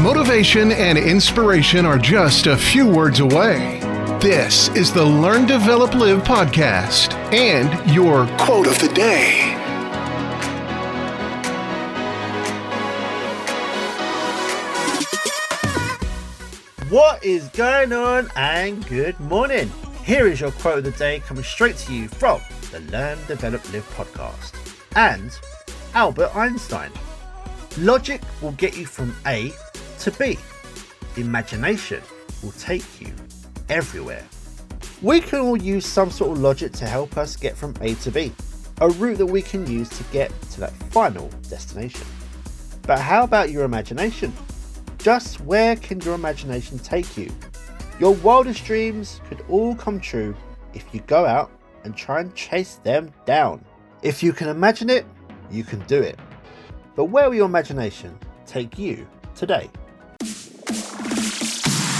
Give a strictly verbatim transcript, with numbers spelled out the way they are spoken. Motivation and inspiration are just a few words away. This is the Learn, Develop, Live podcast and your quote of the day. What is going on, and good morning. Here is your quote of the day, coming straight to you from the Learn, Develop, Live podcast and Albert Einstein. Logic will get you from A to B. Imagination will take you everywhere. We can all use some sort of logic to help us get from A to B, a route that we can use to get to that final destination. But how about your imagination? Just where can your imagination take you? Your wildest dreams could all come true if you go out and try and chase them down. If you can imagine it, you can do it. But where will your imagination take you today?